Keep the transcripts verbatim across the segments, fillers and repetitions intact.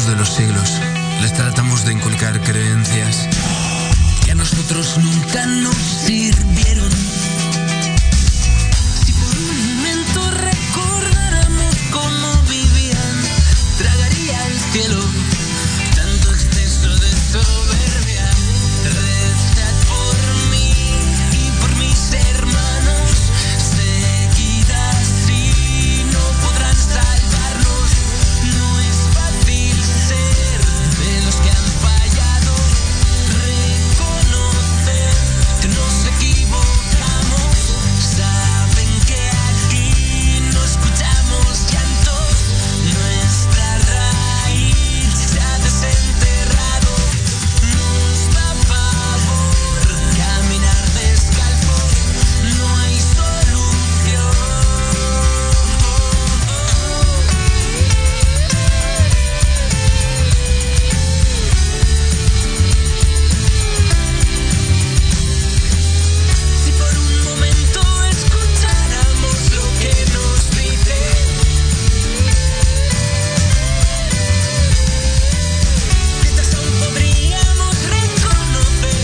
siglos de los siglos. Les tratamos de inculcar creencias que a nosotros nunca nos sirvieron. Si por un momento recordáramos cómo vivían, tragaría el cielo tanto exceso de soberbia. Rezad por mí y por mis hermanos. Seguid así, no podrán salvarnos. No es fácil ser de los que han fallado. Reconocer que nos equivocamos. Saben que aquí no escuchamos llantos. Nuestra raíz se ha desenterrado. Nos da favor caminar descalzos. No hay solución. Si por un momento escucháramos lo que nos dicen, quizás aún podríamos reconocer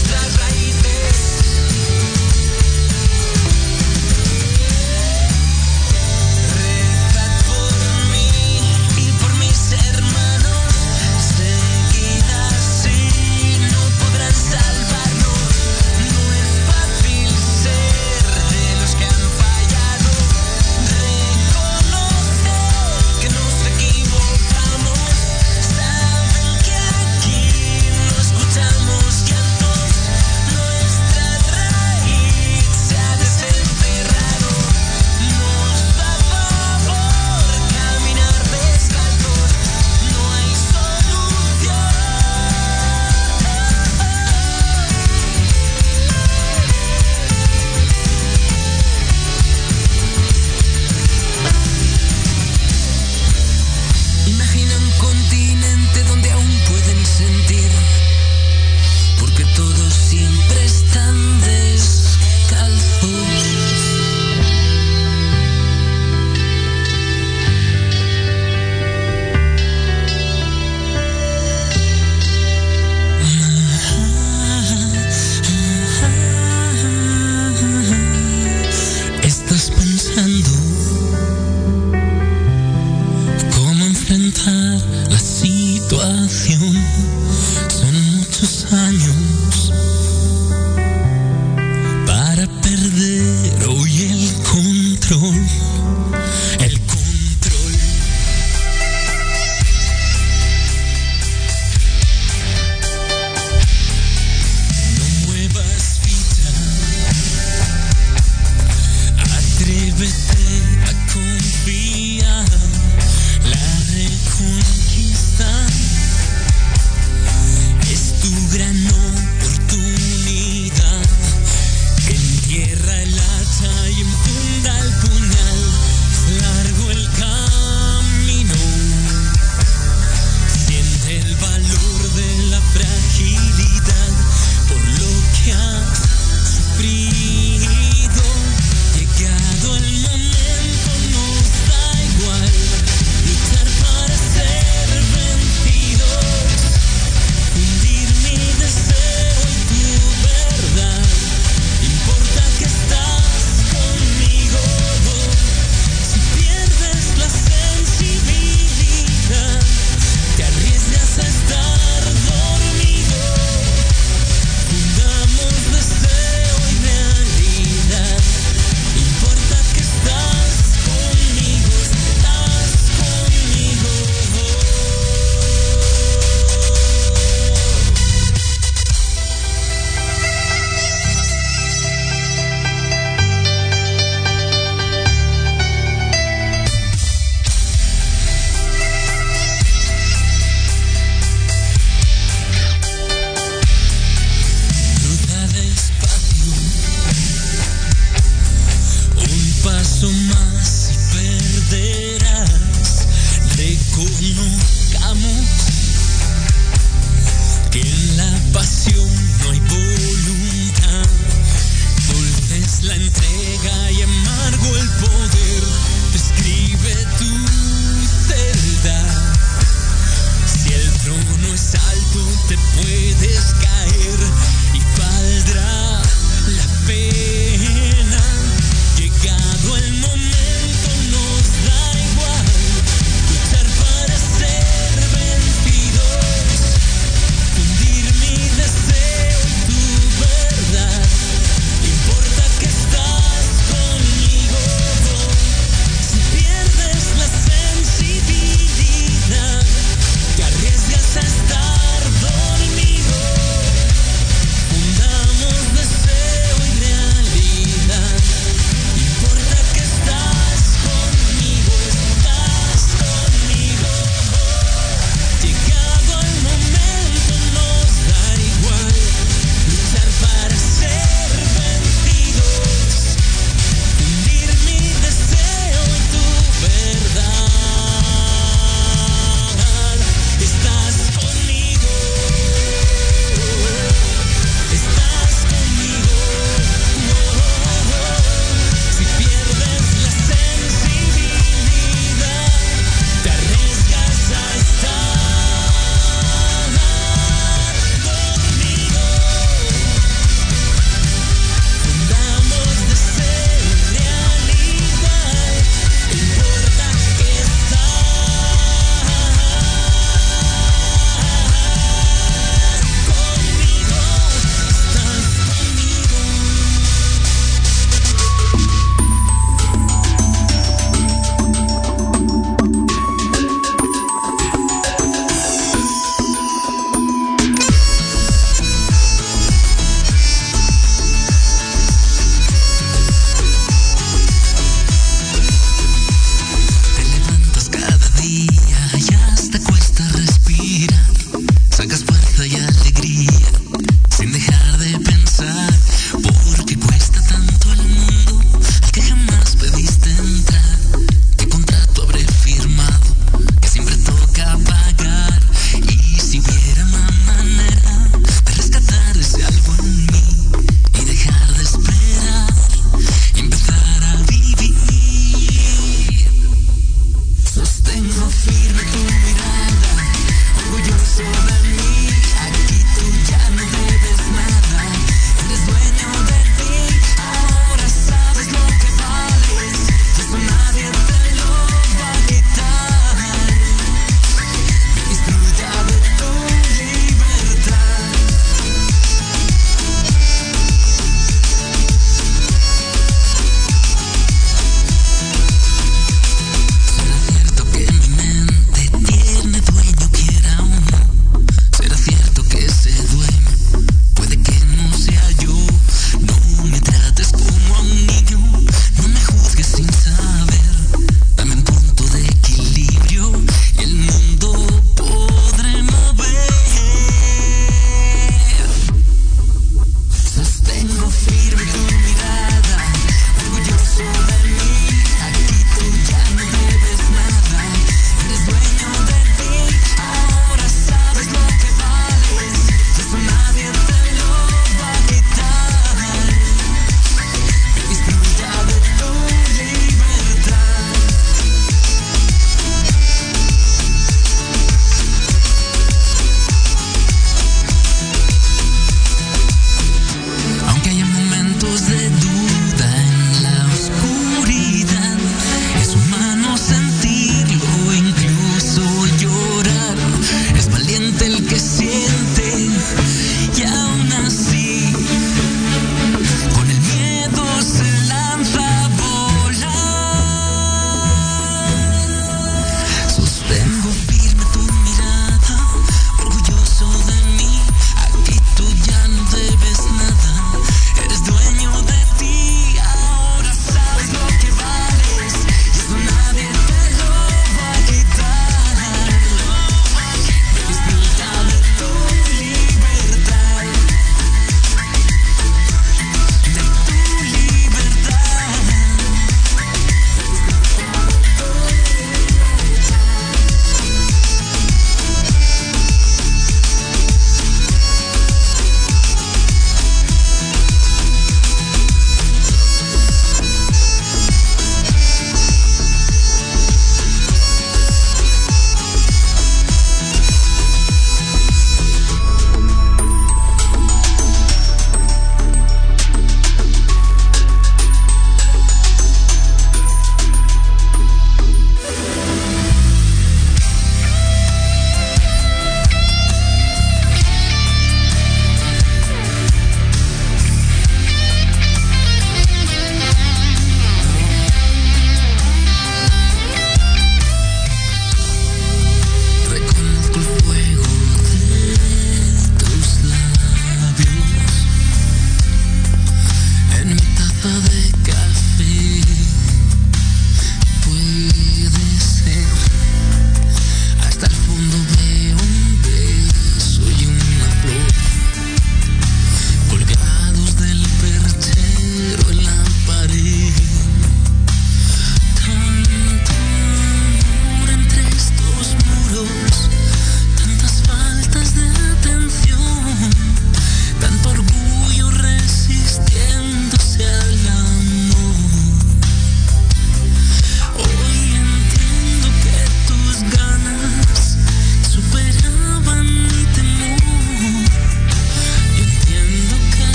nuestras raíces. Rezad por mí y por mis hermanos. Seguid así, no podrán salvarnos. No es fácil ser de los que han fallado. Reconocer que nos equivocamos. Saben que aquí no escuchamos llantos. Nuestra raíz se ha desenterrado. Nos da favor caminar descalzos. No hay solución. Imagina un continente donde aún pueden sentir, porque todos siempre están descalzos. Estás pensando cómo enfrentar la situación. Son muchos años para perder hoy el control. El control. No muevas ficha. Atrévete a confiar. La reconquista es tu gran oportunidad. Entierra el hacha y enfunda el puñal. Es largo el camino. Siente el valor de la fragilidad por lo que has sufrido. Llegado el momento, nos da igual luchar para ser vencidos. Fundir mi deseo y tu verdad. Importa que estás conmigo. Si pierdes la sensibilidad, te arriesgas a estar dormido. Fundamos deseo y realidad. Importa que estás conmigo, estás conmigo. Cruza despacio, un paso más y perderás. Reconozcamos que en la pasión no hay voluntad. Dulce es la entrega y amargo el poder. Describe tu celda.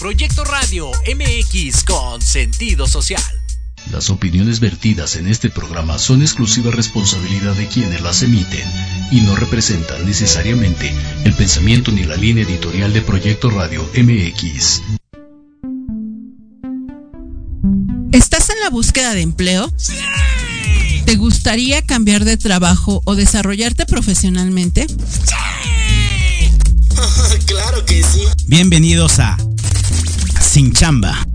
Proyecto Radio M X con sentido social. Las opiniones vertidas en este programa son exclusiva responsabilidad de quienes las emiten y no representan necesariamente el pensamiento ni la línea editorial de Proyecto Radio M X. ¿Estás en la búsqueda de empleo? ¡Sí! ¿Te gustaría cambiar de trabajo o desarrollarte profesionalmente? ¡Sí! ¡Claro que sí! Bienvenidos a Sin Chamba,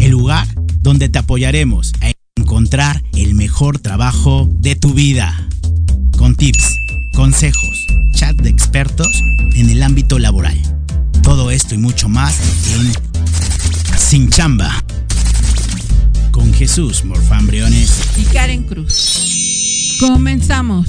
el lugar donde te apoyaremos a encontrar el mejor trabajo de tu vida, con tips, consejos, chat de expertos en el ámbito laboral. Todo esto y mucho más en Sin Chamba, con Jesús Morfán Briones y Karen Cruz. Comenzamos.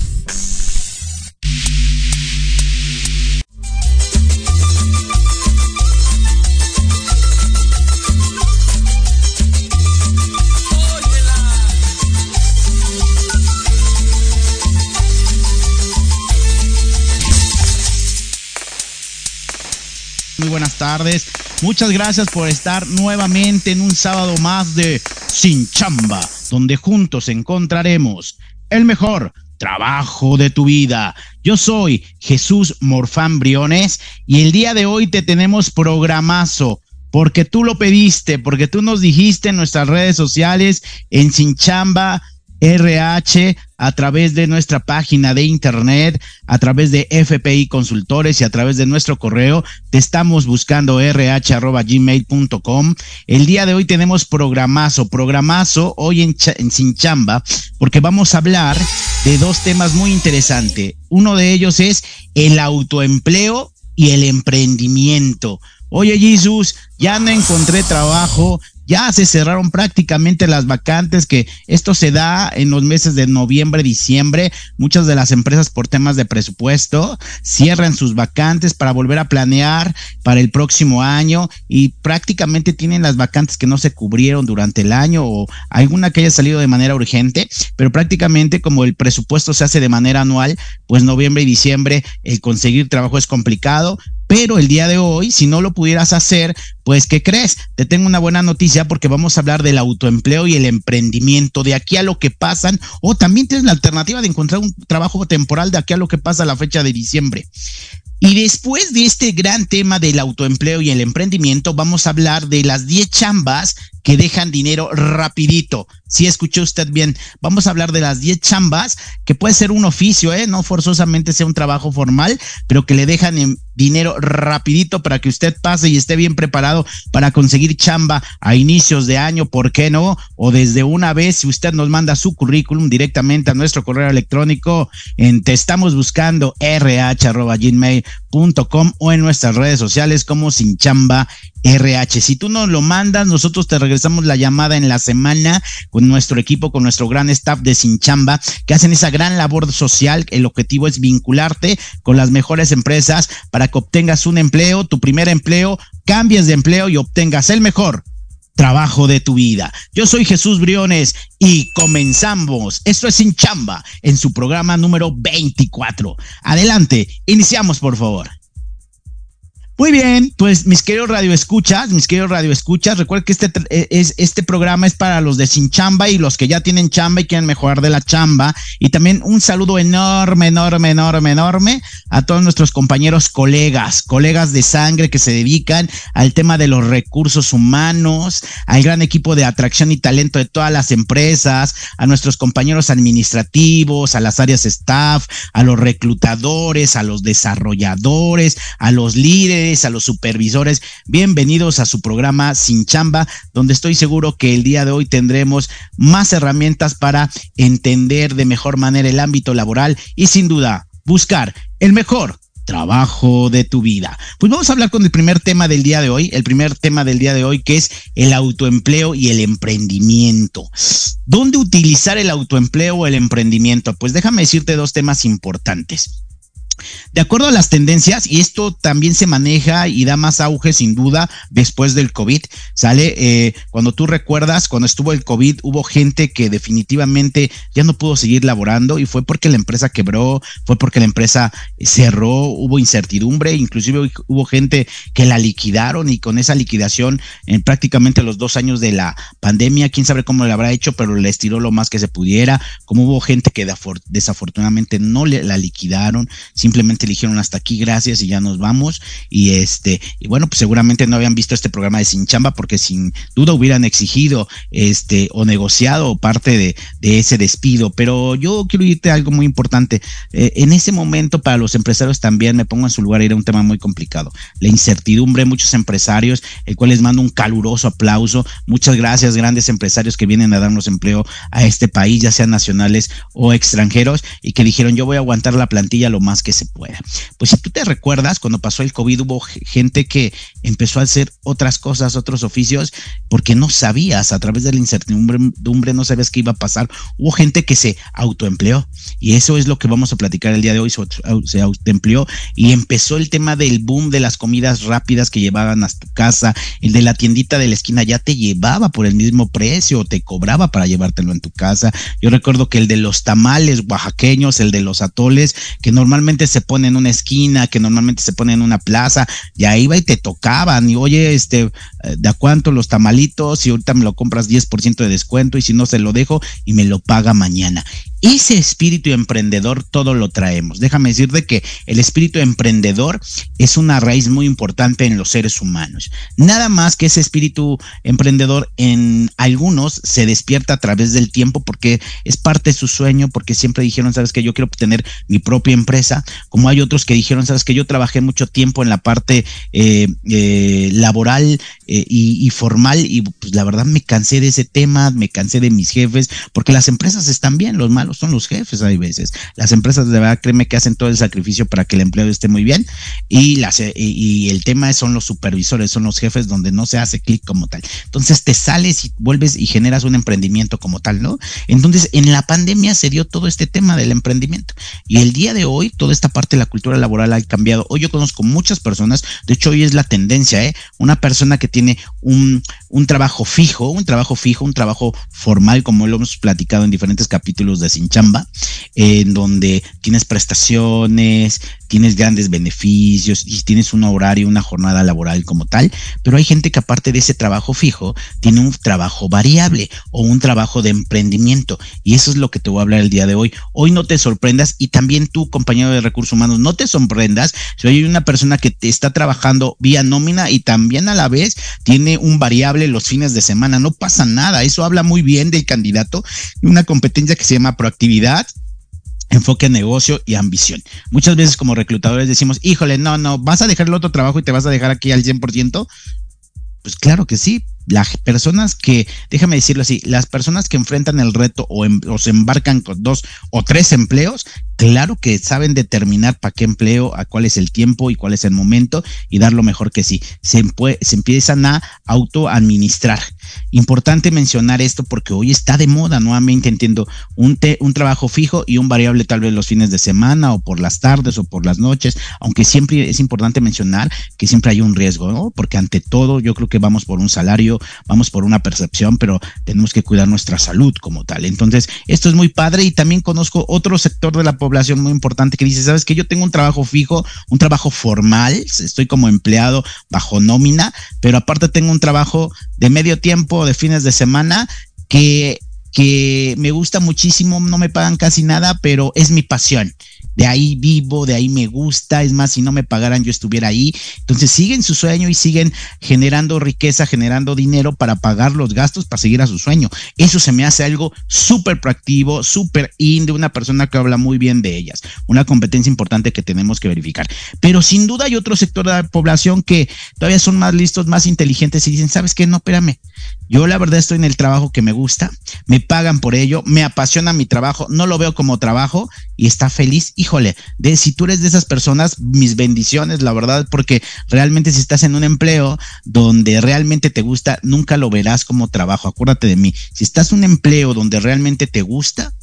Muy buenas tardes. Muchas gracias por estar nuevamente en un sábado más de Sin Chamba, donde juntos encontraremos el mejor trabajo de tu vida. Yo soy Jesús Morfán Briones y el día de hoy te tenemos programazo, porque tú lo pediste, porque tú nos dijiste en nuestras redes sociales, en Sin Chamba R H, a través de nuestra página de internet, a través de F P I Consultores y a través de nuestro correo. Te estamos buscando erre hache arroba gmail punto com. El día de hoy tenemos programazo, programazo hoy en, Ch- en Sin Chamba, porque vamos a hablar de dos temas muy interesantes. Uno de ellos es el autoempleo y el emprendimiento. Oye, Jesús, ya no encontré trabajo. Ya se cerraron prácticamente las vacantes, que esto se da en los meses de noviembre, diciembre. Muchas de las empresas, por temas de presupuesto, cierran sus vacantes para volver a planear para el próximo año, y prácticamente tienen las vacantes que no se cubrieron durante el año o alguna que haya salido de manera urgente, pero prácticamente como el presupuesto se hace de manera anual, pues noviembre y diciembre el conseguir trabajo es complicado. Pero el día de hoy, si no lo pudieras hacer, pues ¿qué crees? Te tengo una buena noticia, porque vamos a hablar del autoempleo y el emprendimiento, de aquí a lo que pasan, o también tienes la alternativa de encontrar un trabajo temporal de aquí a lo que pasa la fecha de diciembre. Y después de este gran tema del autoempleo y el emprendimiento, vamos a hablar de las diez chambas que dejan dinero rapidito. Sí, escuchó usted bien. Vamos a hablar de las diez chambas, que puede ser un oficio, ¿eh? No forzosamente sea un trabajo formal, pero que le dejan en dinero rapidito para que usted pase y esté bien preparado para conseguir chamba a inicios de año, ¿por qué no? O desde una vez, si usted nos manda su currículum directamente a nuestro correo electrónico en te estamos buscando erre hache arroba gmail punto com o en nuestras redes sociales como Sin Chamba R H. Si tú nos lo mandas, nosotros te regresamos la llamada en la semana con nuestro equipo, con nuestro gran staff de Sin Chamba, que hacen esa gran labor social. El objetivo es vincularte con las mejores empresas para que obtengas un empleo, tu primer empleo, cambies de empleo y obtengas el mejor trabajo de tu vida. Yo soy Jesús Briones y comenzamos. Esto es Sin Chamba, en su programa número veinticuatro. Adelante, iniciamos, por favor. Muy bien, pues mis queridos radioescuchas, mis queridos radioescuchas, recuerden que este, es, este programa es para los de Sin Chamba y los que ya tienen chamba y quieren mejorar de la chamba. Y también un saludo enorme, enorme, enorme, enorme a todos nuestros compañeros colegas, colegas de sangre que se dedican al tema de los recursos humanos, al gran equipo de atracción y talento de todas las empresas, a nuestros compañeros administrativos, a las áreas staff, a los reclutadores, a los desarrolladores, a los líderes, a los supervisores. Bienvenidos a su programa Sin Chamba, donde estoy seguro que el día de hoy tendremos más herramientas para entender de mejor manera el ámbito laboral y sin duda buscar el mejor trabajo de tu vida. Pues vamos a hablar con el primer tema del día de hoy, el primer tema del día de hoy, que es el autoempleo y el emprendimiento. ¿Dónde utilizar el autoempleo o el emprendimiento? Pues déjame decirte dos temas importantes. De acuerdo a las tendencias, y esto también se maneja y da más auge sin duda después del COVID, sale, eh, cuando tú recuerdas, cuando estuvo el COVID, hubo gente que definitivamente ya no pudo seguir laborando y fue porque la empresa quebró, fue porque la empresa cerró, hubo incertidumbre, inclusive hubo gente que la liquidaron y con esa liquidación en prácticamente los dos años de la pandemia, quién sabe cómo lo habrá hecho, pero les tiró lo más que se pudiera, como hubo gente que desafortunadamente no le, la liquidaron, simplemente eligieron hasta aquí, gracias y ya nos vamos, y este, y bueno, pues seguramente no habían visto este programa de Sin Chamba porque sin duda hubieran exigido este o negociado parte de, de ese despido, pero yo quiero irte a algo muy importante, eh, en ese momento para los empresarios también, me pongo en su lugar, era un tema muy complicado, la incertidumbre, muchos empresarios, el cual les mando un caluroso aplauso, muchas gracias grandes empresarios que vienen a darnos empleo a este país, ya sean nacionales o extranjeros, y que dijeron yo voy a aguantar la plantilla lo más que se pueda. Pues si tú te recuerdas, cuando pasó el COVID hubo gente que empezó a hacer otras cosas, otros oficios, porque no sabías, a través de la incertidumbre no sabías qué iba a pasar, hubo gente que se autoempleó, y eso es lo que vamos a platicar el día de hoy, se autoempleó y empezó el tema del boom de las comidas rápidas que llevaban a tu casa, el de la tiendita de la esquina ya te llevaba por el mismo precio, te cobraba para llevártelo en tu casa, yo recuerdo que el de los tamales oaxaqueños, el de los atoles, que normalmente se pone en una esquina, que normalmente se pone en una plaza, ya iba y te tocaban, y oye, este, ¿de a cuánto los tamalitos? Y ahorita me lo compras diez por ciento de descuento, y si no se lo dejo y me lo paga mañana. Ese espíritu emprendedor todo lo traemos. Déjame decirte que el espíritu emprendedor es una raíz muy importante en los seres humanos. Nada más que ese espíritu emprendedor en algunos se despierta a través del tiempo porque es parte de su sueño, porque siempre dijeron, sabes que yo quiero tener mi propia empresa, como hay otros que dijeron, sabes que yo trabajé mucho tiempo en la parte eh, eh, laboral eh, y, y formal y pues la verdad me cansé de ese tema, me cansé de mis jefes, porque las empresas están bien, los malos son los jefes, hay veces las empresas de verdad créeme que hacen todo el sacrificio para que el empleado esté muy bien y, las, y, y el tema son los supervisores, son los jefes donde no se hace clic como tal, entonces te sales y vuelves y generas un emprendimiento como tal, ¿no? Entonces en la pandemia se dio todo este tema del emprendimiento y el día de hoy toda esta parte de la cultura laboral ha cambiado, hoy yo conozco muchas personas, de hecho hoy es la tendencia, ¿eh? Una persona que tiene un, un trabajo fijo, un trabajo fijo, un trabajo formal como lo hemos platicado en diferentes capítulos de Sin Chamba, en eh, donde tienes prestaciones, tienes grandes beneficios y tienes un horario, una jornada laboral como tal, pero hay gente que aparte de ese trabajo fijo, tiene un trabajo variable o un trabajo de emprendimiento y eso es lo que te voy a hablar el día de hoy. Hoy no te sorprendas y también tú, compañero de recursos humanos, no te sorprendas si hay una persona que te está trabajando vía nómina y también a la vez tiene un variable los fines de semana, no pasa nada, eso habla muy bien del candidato, una competencia que se llama proactividad, enfoque a negocio y ambición. Muchas veces como reclutadores decimos, híjole, no, no, ¿vas a dejar el otro trabajo y te vas a dejar aquí al cien por ciento? Pues claro que sí. Las personas que, déjame decirlo así, las personas que enfrentan el reto o, en, o se embarcan con dos o tres empleos, claro que saben determinar para qué empleo, a cuál es el tiempo y cuál es el momento y dar lo mejor que sí. Se, empue, se empiezan a autoadministrar. Importante mencionar esto porque hoy está de moda nuevamente, entiendo, un, te, un trabajo fijo y un variable tal vez los fines de semana o por las tardes o por las noches, aunque siempre es importante mencionar que siempre hay un riesgo, ¿no? Porque ante todo yo creo que vamos por un salario, vamos por una percepción, pero tenemos que cuidar nuestra salud como tal. Entonces, esto es muy padre y también conozco otro sector de la población muy importante que dice, ¿sabes qué? Yo tengo un trabajo fijo, un trabajo formal, estoy como empleado bajo nómina, pero aparte tengo un trabajo de medio tiempo, de fines de semana, que, que me gusta muchísimo, no me pagan casi nada, pero es mi pasión. De ahí vivo, de ahí me gusta, es más, si no me pagaran yo estuviera ahí, entonces siguen su sueño y siguen generando riqueza, generando dinero para pagar los gastos, para seguir a su sueño, eso se me hace algo súper proactivo, súper in de una persona que habla muy bien de ellas, una competencia importante que tenemos que verificar, pero sin duda hay otro sector de la población que todavía son más listos, más inteligentes y dicen, ¿sabes qué? No, espérame, yo la verdad estoy en el trabajo que me gusta, me pagan por ello, me apasiona mi trabajo, no lo veo como trabajo y está feliz. Híjole, de, si tú eres de esas personas, mis bendiciones, la verdad, porque realmente si estás en un empleo donde realmente te gusta, nunca lo verás como trabajo. Acuérdate de mí, si estás en un empleo donde realmente te gusta,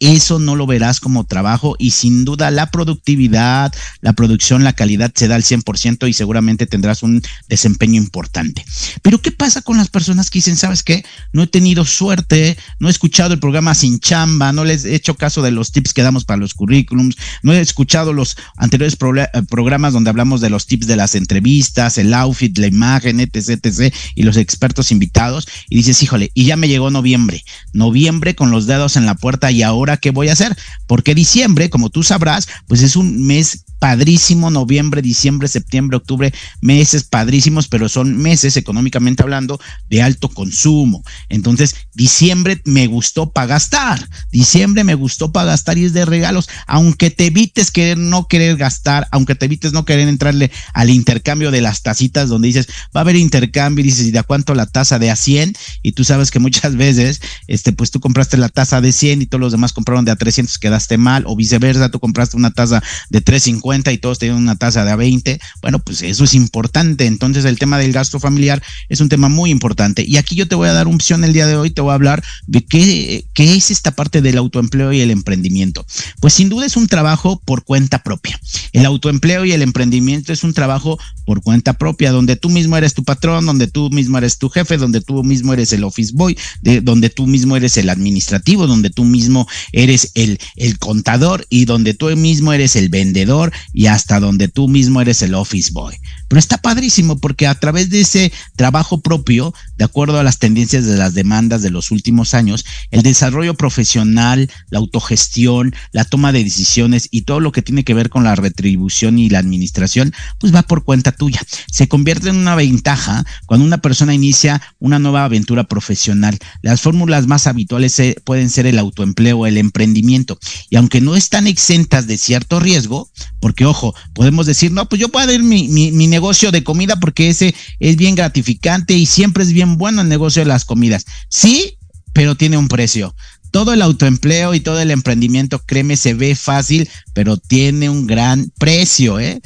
eso no lo verás como trabajo, y sin duda la productividad, la producción, la calidad se da al cien por ciento y seguramente tendrás un desempeño importante. Pero ¿qué pasa con las personas que dicen, sabes qué? No he tenido suerte, no he escuchado el programa Sin Chamba, no les he hecho caso de los tips que damos para los currículums, no he escuchado los anteriores pro- programas donde hablamos de los tips de las entrevistas, el outfit, la imagen, etc, etc, y los expertos invitados, y dices, híjole, y ya me llegó noviembre, noviembre con los dedos en la puerta, y ahora ¿qué voy a hacer? Porque diciembre, como tú sabrás, pues es un mes padrísimo, noviembre, diciembre, septiembre, octubre, meses padrísimos, pero son meses, económicamente hablando, de alto consumo. Entonces, diciembre me gustó para gastar, diciembre me gustó para gastar y es de regalos, aunque te evites querer no querer gastar, aunque te evites no querer entrarle al intercambio de las tacitas, donde dices, va a haber intercambio, y dices, ¿y de cuánto la taza? De a cien, y tú sabes que muchas veces, este, pues tú compraste la taza de cien y todos los demás compraron de a trescientos, quedaste mal, o viceversa, tú compraste una taza de trescientos cincuenta y todos tienen una tasa de a veinte. Bueno, pues eso es importante. Entonces el tema del gasto familiar es un tema muy importante, y aquí yo te voy a dar opción el día de hoy. Te voy a hablar de qué, qué es esta parte del autoempleo y el emprendimiento. Pues sin duda es un trabajo por cuenta propia. El autoempleo y el emprendimiento es un trabajo por cuenta propia, donde tú mismo eres tu patrón, donde tú mismo eres tu jefe, donde tú mismo eres el office boy, de, donde tú mismo eres el administrativo, donde tú mismo eres el, el contador, y donde tú mismo eres el vendedor, y hasta donde tú mismo eres el office boy. Pero está padrísimo, porque a través de ese trabajo propio, de acuerdo a las tendencias de las demandas de los últimos años, el desarrollo profesional, la autogestión, la toma de decisiones y todo lo que tiene que ver con la retribución y la administración, pues va por cuenta tuya. Se convierte en una ventaja cuando una persona inicia una nueva aventura profesional. Las fórmulas más habituales pueden ser el autoempleo, el emprendimiento, y aunque no están exentas de cierto riesgo, porque ojo, podemos decir, no, pues yo puedo abrir mi, mi, mi negocio de comida porque ese es bien gratificante y siempre es bien bueno el negocio de las comidas. Sí, pero tiene un precio. Todo el autoempleo y todo el emprendimiento, créeme, se ve fácil, pero tiene un gran precio, ¿eh?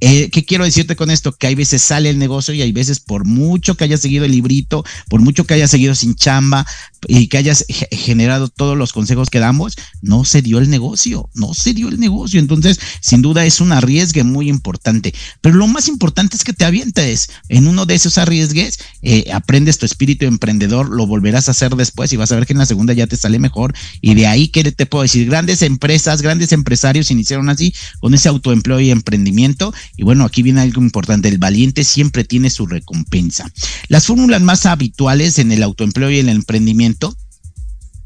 Eh, ¿Qué quiero decirte con esto? Que hay veces sale el negocio y hay veces, por mucho que hayas seguido el librito, por mucho que hayas seguido Sin Chamba y que hayas generado todos los consejos que damos, no se dio el negocio, no se dio el negocio. Entonces, sin duda es un arriesgue muy importante, pero lo más importante es que te avientes. En uno de esos arriesgues, eh, aprendes tu espíritu emprendedor, lo volverás a hacer después y vas a ver que en la segunda ya te sale mejor. Y de ahí, ¿qué te puedo decir? Grandes empresas, grandes empresarios iniciaron así, con ese autoempleo y emprendimiento. Y bueno, aquí viene algo importante: el valiente siempre tiene su recompensa. Las fórmulas más habituales en el autoempleo y el emprendimiento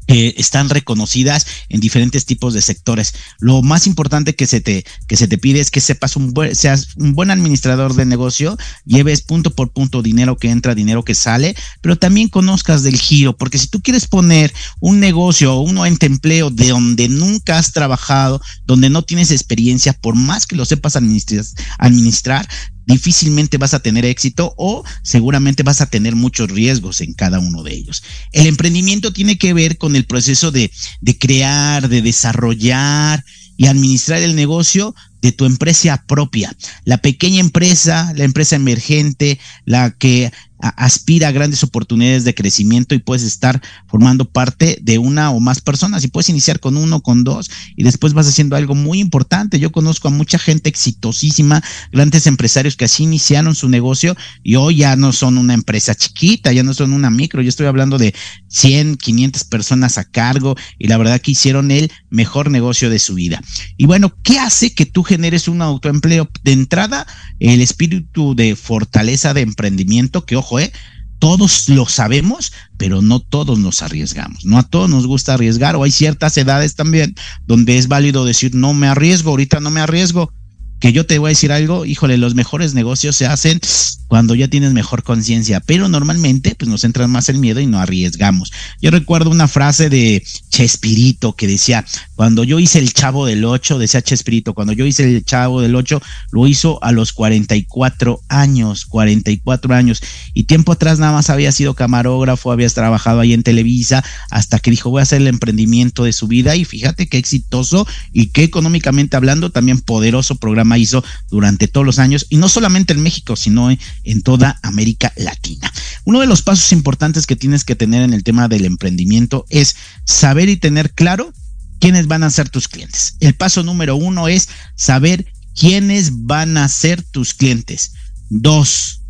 Eh, están reconocidas en diferentes tipos de sectores. Lo más importante que se te, que se te pide es que sepas un buen, seas un buen administrador de negocio, lleves punto por punto dinero que entra, dinero que sale, pero también conozcas del giro, porque si tú quieres poner un negocio o un ente empleo de donde nunca has trabajado, donde no tienes experiencia, por más que lo sepas administrar, administrar difícilmente vas a tener éxito, o seguramente vas a tener muchos riesgos en cada uno de ellos. El emprendimiento tiene que ver con el proceso de, de crear, de desarrollar y administrar el negocio de tu empresa propia, la pequeña empresa, la empresa emergente, la que aspira a grandes oportunidades de crecimiento, y puedes estar formando parte de una o más personas, y puedes iniciar con uno, con dos, y después vas haciendo algo muy importante. Yo conozco a mucha gente exitosísima, grandes empresarios que así iniciaron su negocio y hoy ya no son una empresa chiquita, ya no son una micro, yo estoy hablando de cien, quinientas personas a cargo, y la verdad que hicieron el mejor negocio de su vida. Y bueno, ¿qué hace que tú generes un autoempleo? De entrada, el espíritu de fortaleza de emprendimiento, que ojo, ¿Eh? todos lo sabemos, pero no todos nos arriesgamos, no a todos nos gusta arriesgar, o hay ciertas edades también donde es válido decir, no me arriesgo, ahorita no me arriesgo. Que yo te voy a decir algo, híjole, los mejores negocios se hacen cuando ya tienes mejor conciencia, pero normalmente pues nos entra más el miedo y no arriesgamos. Yo recuerdo una frase de Chespirito que decía, cuando yo hice el Chavo del ocho, decía Chespirito, cuando yo hice el Chavo del ocho, lo hizo a los cuarenta y cuatro años, cuarenta y cuatro años, y tiempo atrás nada más había sido camarógrafo, habías trabajado ahí en Televisa, hasta que dijo, voy a hacer el emprendimiento de su vida, y fíjate qué exitoso y qué económicamente hablando también poderoso programa hizo durante todos los años, y no solamente en México, sino en toda América Latina. Uno de los pasos importantes que tienes que tener en el tema del emprendimiento es saber y tener claro quiénes van a ser tus clientes. El paso número uno es saber quiénes van a ser tus clientes. Dos,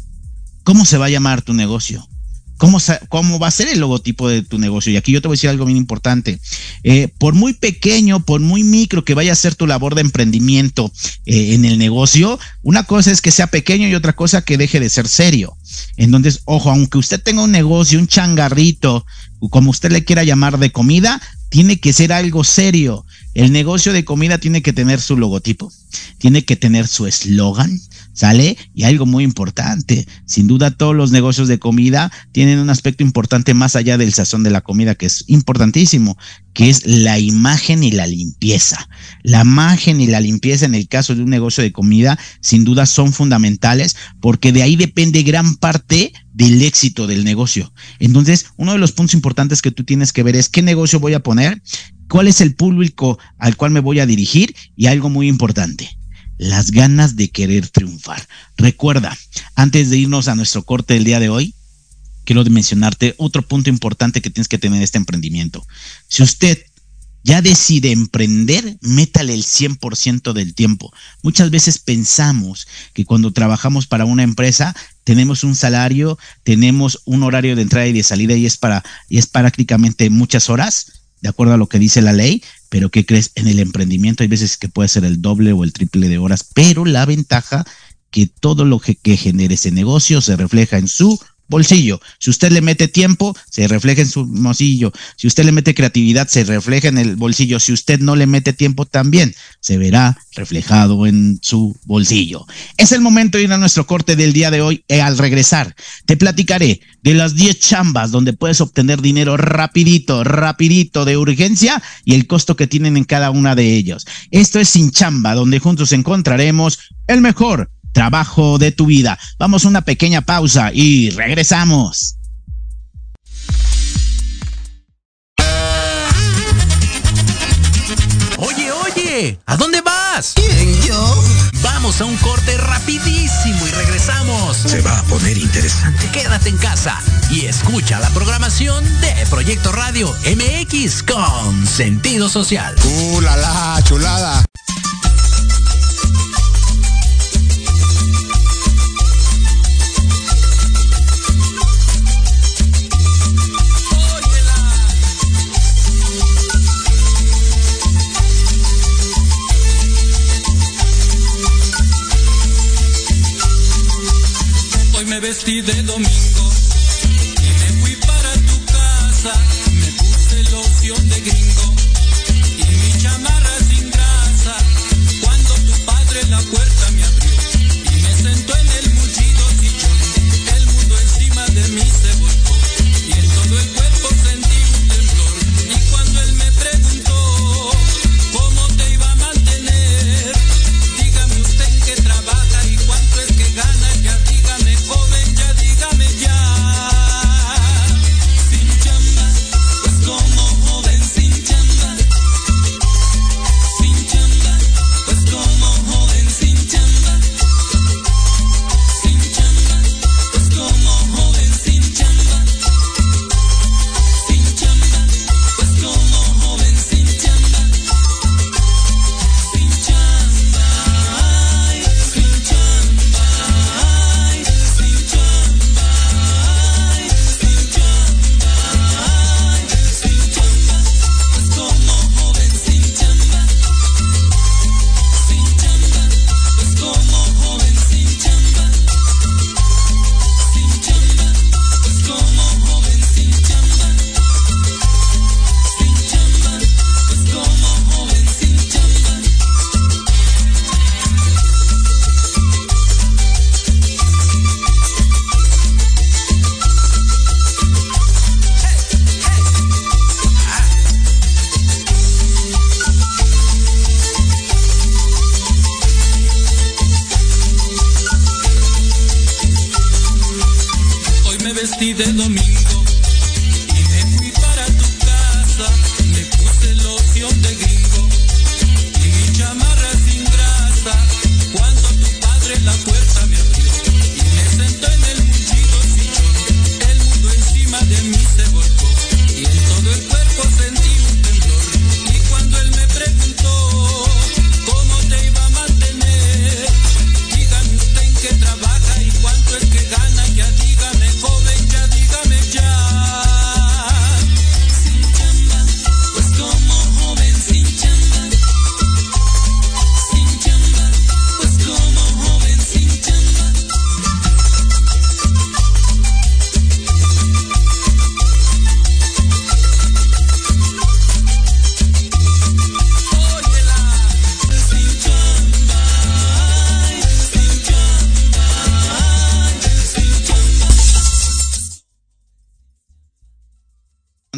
¿cómo se va a llamar tu negocio? ¿Cómo, cómo va a ser el logotipo de tu negocio? Y aquí yo te voy a decir algo bien importante. Eh, por muy pequeño, por muy micro que vaya a ser tu labor de emprendimiento eh, en el negocio, una cosa es que sea pequeño y otra cosa que deje de ser serio. Entonces, ojo, aunque usted tenga un negocio, un changarrito, como usted le quiera llamar, de comida, tiene que ser algo serio. El negocio de comida tiene que tener su logotipo, tiene que tener su eslogan, ¿sale? Y algo muy importante, sin duda todos los negocios de comida tienen un aspecto importante más allá del sazón de la comida, que es importantísimo, que es la imagen y la limpieza. La imagen y la limpieza en el caso de un negocio de comida, sin duda son fundamentales, porque de ahí depende gran parte del éxito del negocio. Entonces, uno de los puntos importantes que tú tienes que ver es qué negocio voy a poner, cuál es el público al cual me voy a dirigir y algo muy importante, las ganas de querer triunfar. Recuerda, antes de irnos a nuestro corte del día de hoy, quiero mencionarte otro punto importante que tienes que tener en este emprendimiento. Si usted ya decide emprender, métale el cien por ciento del tiempo. Muchas veces pensamos que cuando trabajamos para una empresa tenemos un salario, tenemos un horario de entrada y de salida y es para y es prácticamente muchas horas, de acuerdo a lo que dice la ley, pero ¿qué crees? En el emprendimiento hay veces que puede ser el doble o el triple de horas, pero la ventaja que todo lo que, que genere ese negocio se refleja en su bolsillo. Si usted le mete tiempo, se refleja en su bolsillo. Si usted le mete creatividad, se refleja en el bolsillo. Si usted no le mete tiempo, también se verá reflejado en su bolsillo. Es el momento de ir a nuestro corte del día de hoy. Al regresar, te platicaré de las diez chambas donde puedes obtener dinero rapidito, rapidito, de urgencia, y el costo que tienen en cada una de ellos. Esto es Sin Chamba, donde juntos encontraremos el mejor trabajo de tu vida. Vamos a una pequeña pausa y regresamos. Oye, oye, ¿a dónde vas? ¿Quién, yo? Vamos a un corte rapidísimo y regresamos. Se va a poner interesante. Quédate en casa y escucha la programación de Proyecto Radio M X con sentido social. ¡Uh, la, la chulada! Vestí de domingo y me fui para tu casa, me puse loción de gringo y mi chamarra sin grasa, cuando tu padre la puerta me abrió y me sentó en el mullido sillón, el mundo encima de mí se volcó y en todo el cuerpo sentí un temblor, y cuando él me preguntó cómo te iba a mantener, dígame usted en qué trabaja y cuánto es que gana. Sentí un temblor y cuando el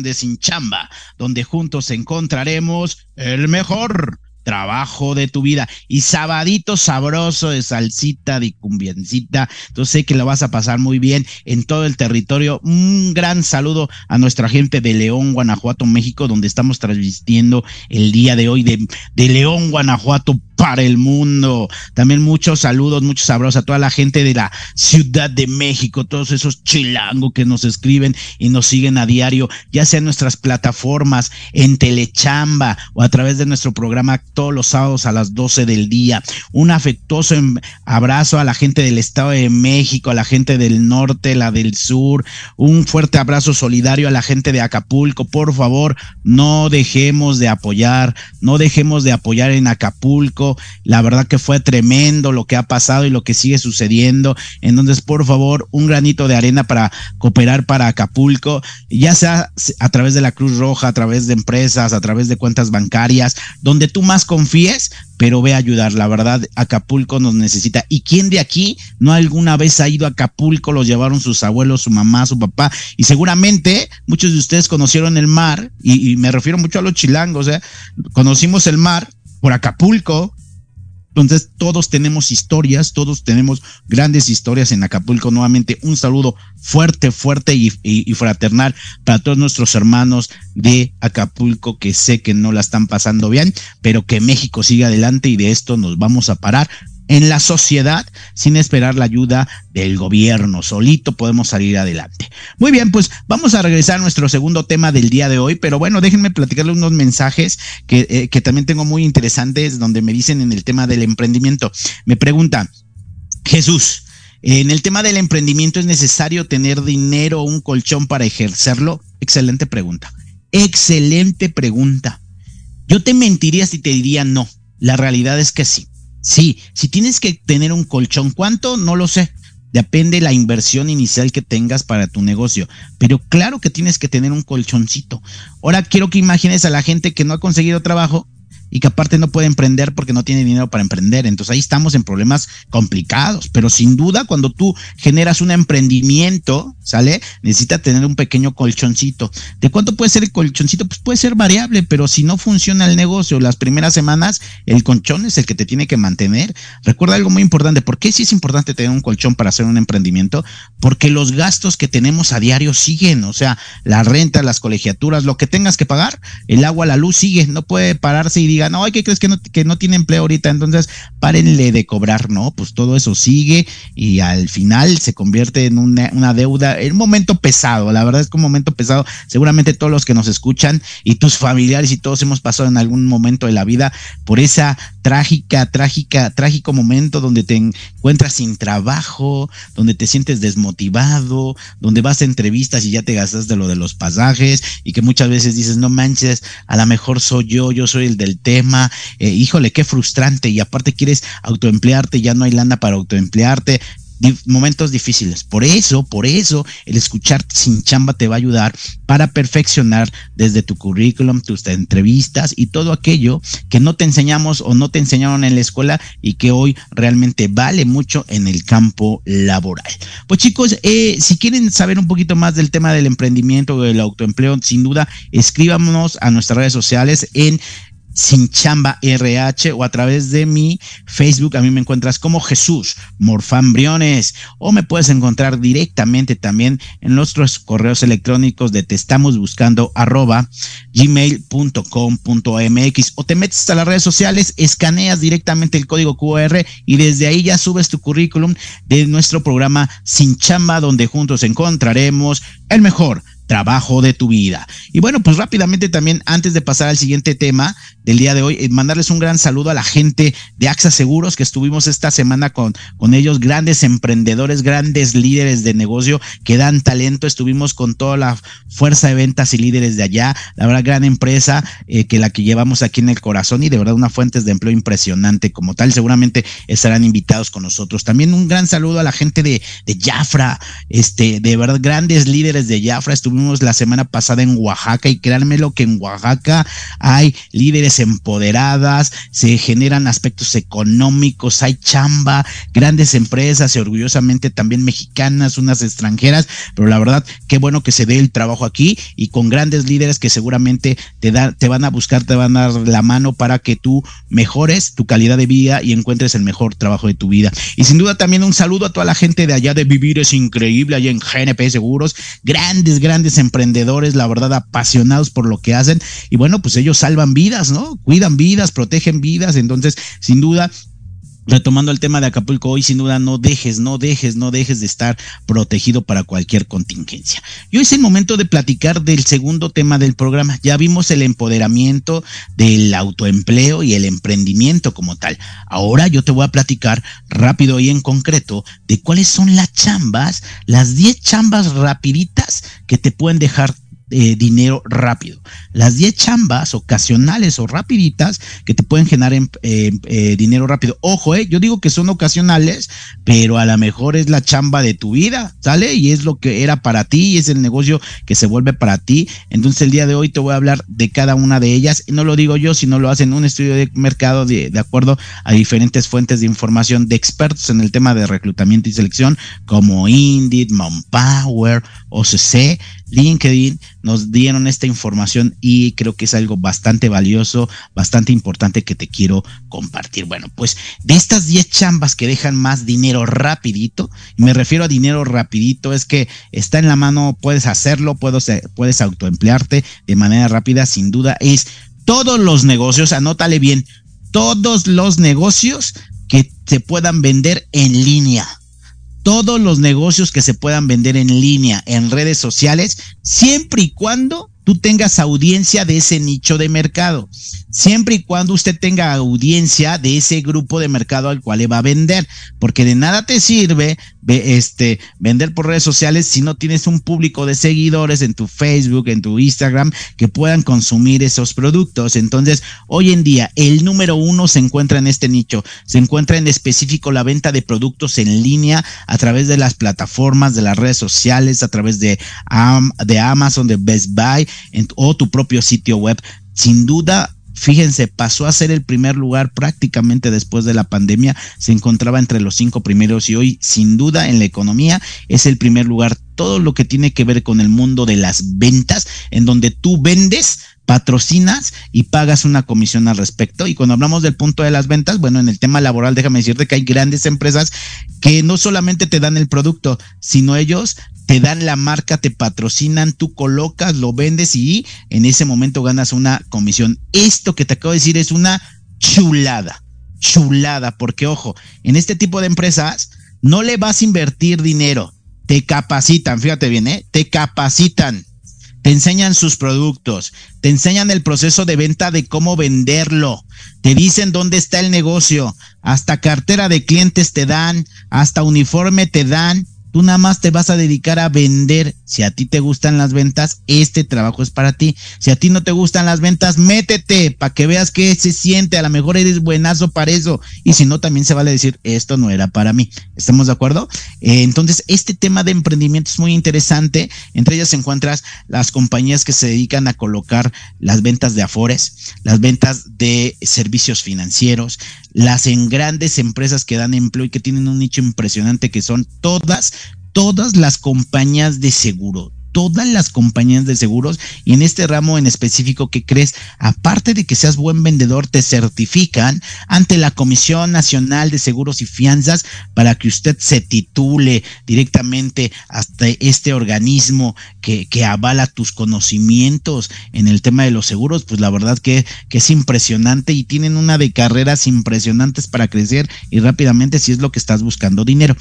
de Sin Chamba, donde juntos encontraremos el mejor trabajo de tu vida. Y sabadito sabroso de salsita, de cumbiencita. Yo sé que lo vas a pasar muy bien en todo el territorio. Un gran saludo a nuestra gente de León, Guanajuato, México, donde estamos transmitiendo el día de hoy de, de León, Guanajuato, para el mundo. También muchos saludos, muchos abrazos a toda la gente de la Ciudad de México, todos esos chilangos que nos escriben y nos siguen a diario, ya sea en nuestras plataformas, en Telechamba o a través de nuestro programa todos los sábados a las doce del día. Un afectuoso abrazo a la gente del Estado de México, a la gente del norte, la del sur, un fuerte abrazo solidario a la gente de Acapulco. Por favor, no dejemos de apoyar, no dejemos de apoyar en Acapulco. La verdad que fue tremendo lo que ha pasado y lo que sigue sucediendo. Entonces, por favor, un granito de arena para cooperar para Acapulco, ya sea a través de la Cruz Roja, a través de empresas, a través de cuentas bancarias, donde tú más confíes, pero ve a ayudar. La verdad, Acapulco nos necesita. ¿Y quién de aquí no alguna vez ha ido a Acapulco? Los llevaron sus abuelos, su mamá, su papá, y seguramente muchos de ustedes conocieron el mar, y, y me refiero mucho a los chilangos, ¿eh? Conocimos el mar por Acapulco. Entonces todos tenemos historias, todos tenemos grandes historias en Acapulco. Nuevamente un saludo fuerte, fuerte y, y, y fraternal para todos nuestros hermanos de Acapulco, que sé que no la están pasando bien, pero que México siga adelante y de esto nos vamos a parar en la sociedad sin esperar la ayuda del gobierno. Solito podemos salir adelante. Muy bien, pues vamos a regresar a nuestro segundo tema del día de hoy, pero bueno, déjenme platicarle unos mensajes que, eh, que también tengo muy interesantes, donde me dicen en el tema del emprendimiento. Me preguntan, Jesús, en el tema del emprendimiento, ¿es necesario tener dinero o un colchón para ejercerlo? Excelente pregunta, excelente pregunta. Yo te mentiría si te diría no. La realidad es que sí. Sí, si tienes que tener un colchón, ¿cuánto? No lo sé. Depende la inversión inicial que tengas para tu negocio. Pero claro que tienes que tener un colchoncito. Ahora quiero que imagines a la gente que no ha conseguido trabajo y que aparte no puede emprender porque no tiene dinero para emprender. Entonces ahí estamos en problemas complicados. Pero sin duda, cuando tú generas un emprendimiento, ¿sale?, necesita tener un pequeño colchoncito. ¿De cuánto puede ser el colchoncito? Pues puede ser variable, pero si no funciona el negocio las primeras semanas, el colchón es el que te tiene que mantener. Recuerda algo muy importante. ¿Por qué sí es importante tener un colchón para hacer un emprendimiento? Porque los gastos que tenemos a diario siguen, o sea, la renta, las colegiaturas, lo que tengas que pagar, el agua, la luz sigue, no puede pararse y diga, no, ¿qué crees que no, que no tiene empleo ahorita? Entonces, párenle de cobrar, ¿no? Pues todo eso sigue y al final se convierte en una, una deuda. Un momento pesado, la verdad es que un momento pesado. Seguramente todos los que nos escuchan y tus familiares y todos hemos pasado en algún momento de la vida por esa trágica, trágica, trágico momento donde te encuentras sin trabajo, donde te sientes desmotivado, donde vas a entrevistas y ya te gastaste lo de los pasajes y que muchas veces dices, no manches, a lo mejor soy yo, yo soy el del tema, eh, híjole, qué frustrante, y aparte quieres autoemplearte, ya no hay lana para autoemplearte. Momentos difíciles. Por eso, por eso el escuchar Sin Chamba te va a ayudar para perfeccionar desde tu currículum, tus entrevistas y todo aquello que no te enseñamos o no te enseñaron en la escuela y que hoy realmente vale mucho en el campo laboral. Pues chicos, eh, si quieren saber un poquito más del tema del emprendimiento o del autoempleo, sin duda, escríbanos a nuestras redes sociales en Sin Chamba R H o a través de mi Facebook. A mí me encuentras como Jesús Morfán Briones, o me puedes encontrar directamente también en nuestros correos electrónicos de te estamos buscando arroba gmail punto com punto mx, o te metes a las redes sociales, escaneas directamente el código Q R y desde ahí ya subes tu currículum de nuestro programa Sin Chamba, donde juntos encontraremos el mejor trabajo de tu vida. Y bueno, pues rápidamente también, antes de pasar al siguiente tema del día de hoy, mandarles un gran saludo a la gente de AXA Seguros, que estuvimos esta semana con, con ellos, grandes emprendedores, grandes líderes de negocio que dan talento. Estuvimos con toda la fuerza de ventas y líderes de allá, la verdad, gran empresa eh, que la que llevamos aquí en el corazón, y de verdad una fuente de empleo impresionante como tal. Seguramente estarán invitados con nosotros. También un gran saludo a la gente de, de Jafra, este, de verdad, grandes líderes de Jafra. Estuvimos estuvimos la semana pasada en Oaxaca y créanme lo que en Oaxaca hay líderes empoderadas, se generan aspectos económicos, hay chamba, grandes empresas y orgullosamente también mexicanas, unas extranjeras, pero la verdad, qué bueno que se dé el trabajo aquí y con grandes líderes que seguramente te, da, te van a buscar, te van a dar la mano para que tú mejores tu calidad de vida y encuentres el mejor trabajo de tu vida. Y sin duda también un saludo a toda la gente de allá de Vivir es Increíble, allá en G N P Seguros, grandes, grandes emprendedores, la verdad, apasionados por lo que hacen y bueno, pues ellos salvan vidas, ¿no? Cuidan vidas, protegen vidas, entonces, sin duda, retomando el tema de Acapulco, hoy sin duda no dejes, no dejes, no dejes de estar protegido para cualquier contingencia. Y hoy es el momento de platicar del segundo tema del programa. Ya vimos el empoderamiento del autoempleo y el emprendimiento como tal. Ahora yo te voy a platicar rápido y en concreto de cuáles son las chambas, las diez chambas rapiditas que te pueden dejar Eh, dinero rápido. Las diez chambas ocasionales o rapiditas que te pueden generar en, eh, eh, dinero rápido. Ojo, eh, yo digo que son ocasionales, pero a lo mejor es la chamba de tu vida, ¿sale? Y es lo que era para ti y es el negocio que se vuelve para ti. Entonces el día de hoy te voy a hablar de cada una de ellas. No lo digo yo, sino lo hacen un estudio de mercado de, de acuerdo a diferentes fuentes de información de expertos en el tema de reclutamiento y selección como Indeed, ManPower, O C C, LinkedIn, nos dieron esta información y creo que es algo bastante valioso, bastante importante que te quiero compartir. Bueno, pues de estas diez chambas que dejan más dinero rapidito, y me refiero a dinero rapidito, es que está en la mano, puedes hacerlo, puedes, puedes autoemplearte de manera rápida, sin duda es todos los negocios, anótale bien, todos los negocios que se puedan vender en línea. Todos los negocios que se puedan vender en línea, en redes sociales, siempre y cuando tú tengas audiencia de ese nicho de mercado, siempre y cuando usted tenga audiencia de ese grupo de mercado al cual le va a vender, porque de nada te sirve este, vender por redes sociales si no tienes un público de seguidores en tu Facebook, en tu Instagram, que puedan consumir esos productos. Entonces, hoy en día, el número uno se encuentra en este nicho, se encuentra en específico la venta de productos en línea a través de las plataformas, de las redes sociales, a través de, um, de Amazon, de Best Buy, En, o tu propio sitio web. Sin duda, fíjense, pasó a ser el primer lugar prácticamente después de la pandemia, se encontraba entre los cinco primeros y hoy sin duda en la economía es el primer lugar, todo lo que tiene que ver con el mundo de las ventas, en donde tú vendes, patrocinas y pagas una comisión al respecto. Y cuando hablamos del punto de las ventas, bueno, en el tema laboral, déjame decirte que hay grandes empresas que no solamente te dan el producto, sino ellos te dan la marca, te patrocinan, tú colocas, lo vendes y en ese momento ganas una comisión. Esto que te acabo de decir es una chulada, chulada, porque ojo, en este tipo de empresas no le vas a invertir dinero, te capacitan, fíjate bien, ¿eh? te capacitan. Te enseñan sus productos, te enseñan el proceso de venta de cómo venderlo, te dicen dónde está el negocio, hasta cartera de clientes te dan, hasta uniforme te dan. Tú nada más te vas a dedicar a vender. Si a ti te gustan las ventas, este trabajo es para ti. Si a ti no te gustan las ventas, métete para que veas qué se siente. A lo mejor eres buenazo para eso. Y si no, también se vale decir, esto no era para mí. ¿Estamos de acuerdo? Eh, entonces, este tema de emprendimiento es muy interesante. Entre ellas se encuentran las compañías que se dedican a colocar las ventas de afores, las ventas de servicios financieros, las en grandes empresas que dan empleo y que tienen un nicho impresionante que son todas, todas las compañías de seguro, todas las compañías de seguros y en este ramo en específico que crees, aparte de que seas buen vendedor, te certifican ante la Comisión Nacional de Seguros y Fianzas para que usted se titule directamente hasta este organismo que, que avala tus conocimientos en el tema de los seguros. Pues la verdad que, que es impresionante y tienen una de carreras impresionantes para crecer y rápidamente si es lo que estás buscando dinero.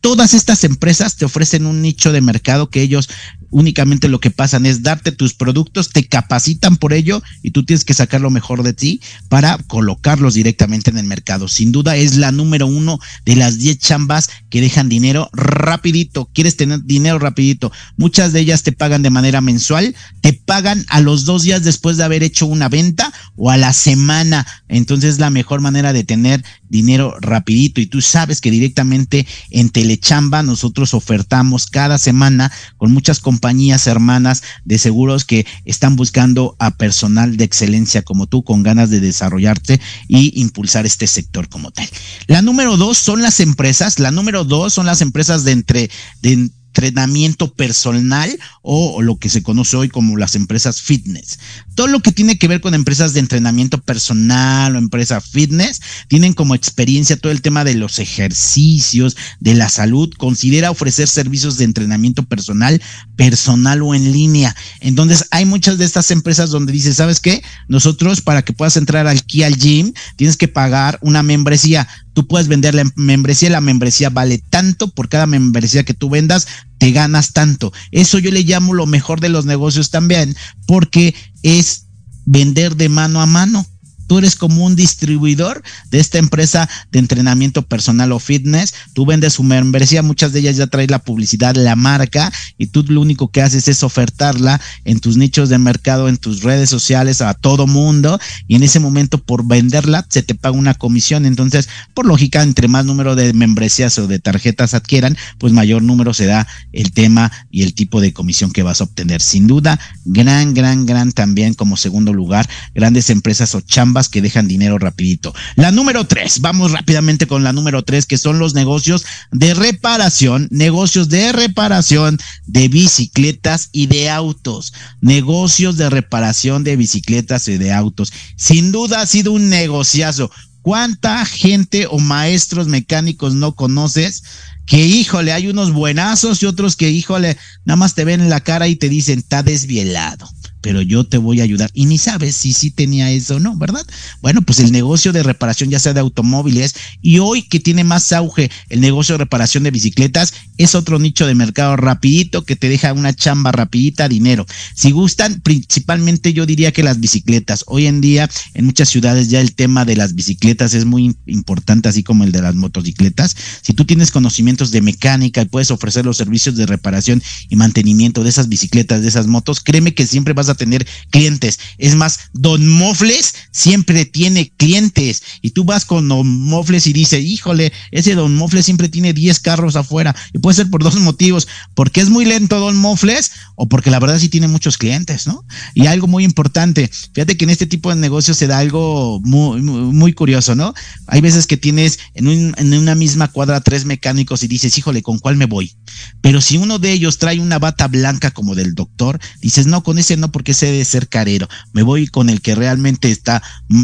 Todas estas empresas te ofrecen un nicho de mercado que ellos únicamente lo que pasan es darte tus productos, te capacitan por ello y tú tienes que sacar lo mejor de ti para colocarlos directamente en el mercado. Sin duda es la número uno de las diez chambas que dejan dinero rapidito. ¿Quieres tener dinero rapidito? Muchas de ellas te pagan de manera mensual, te pagan a los dos días después de haber hecho una venta o a la semana. Entonces, la mejor manera de tener dinero rapidito. Y tú sabes que directamente en Telechamba nosotros ofertamos cada semana con muchas compañías hermanas de seguros que están buscando a personal de excelencia como tú, con ganas de desarrollarte y impulsar este sector como tal. La número dos son las empresas. La número dos son las empresas de entre... de, entrenamiento personal o, o lo que se conoce hoy como las empresas fitness. Todo lo que tiene que ver con empresas de entrenamiento personal o empresas fitness tienen como experiencia todo el tema de los ejercicios, de la salud. Considera ofrecer servicios de entrenamiento personal, personal o en línea. Entonces hay muchas de estas empresas donde dice, ¿sabes qué? Nosotros, para que puedas entrar aquí al gym, tienes que pagar una membresía. Tú puedes vender la membresía, la membresía vale tanto, por cada membresía que tú vendas, te ganas tanto. Eso yo le llamo lo mejor de los negocios también, porque es vender de mano a mano. Tú eres como un distribuidor de esta empresa de entrenamiento personal o fitness, tú vendes su membresía, muchas de ellas ya traen la publicidad, la marca, y tú lo único que haces es ofertarla en tus nichos de mercado, en tus redes sociales, a todo mundo, y en ese momento por venderla se te paga una comisión. Entonces, por lógica, entre más número de membresías o de tarjetas adquieran, pues mayor número se da el tema y el tipo de comisión que vas a obtener. Sin duda, gran, gran, gran también como segundo lugar, grandes empresas o chambas que dejan dinero rapidito. La número tres, vamos rápidamente con la número tres, que son los negocios de reparación, negocios de reparación de bicicletas y de autos, negocios de reparación de bicicletas y de autos. Sin duda ha sido un negociazo. ¿Cuánta gente o maestros mecánicos no conoces? Que híjole, hay unos buenazos y otros que híjole, nada más te ven en la cara y te dicen, está desvielado, pero yo te voy a ayudar, y ni sabes si sí tenía eso o no, ¿verdad? Bueno, pues el negocio de reparación, ya sea de automóviles, y hoy que tiene más auge el negocio de reparación de bicicletas, es otro nicho de mercado rapidito que te deja una chamba rapidita, dinero. Si gustan, principalmente yo diría que las bicicletas. Hoy en día en muchas ciudades ya el tema de las bicicletas es muy importante, así como el de las motocicletas. Si tú tienes conocimientos de mecánica y puedes ofrecer los servicios de reparación y mantenimiento de esas bicicletas, de esas motos, créeme que siempre vas a a tener clientes. Es más, Don Mofles siempre tiene clientes, y tú vas con Don Mofles y dices, híjole, ese Don Mofles siempre tiene diez carros afuera, y puede ser por dos motivos, porque es muy lento Don Mofles, o porque la verdad sí tiene muchos clientes, ¿no? Y algo muy importante, fíjate que en este tipo de negocios se da algo muy, muy, muy curioso, ¿no? Hay veces que tienes en, un, en una misma cuadra tres mecánicos y dices, híjole, ¿con cuál me voy? Pero si uno de ellos trae una bata blanca como del doctor, dices, no, con ese no, porque que se debe ser carero, me voy con el que realmente está,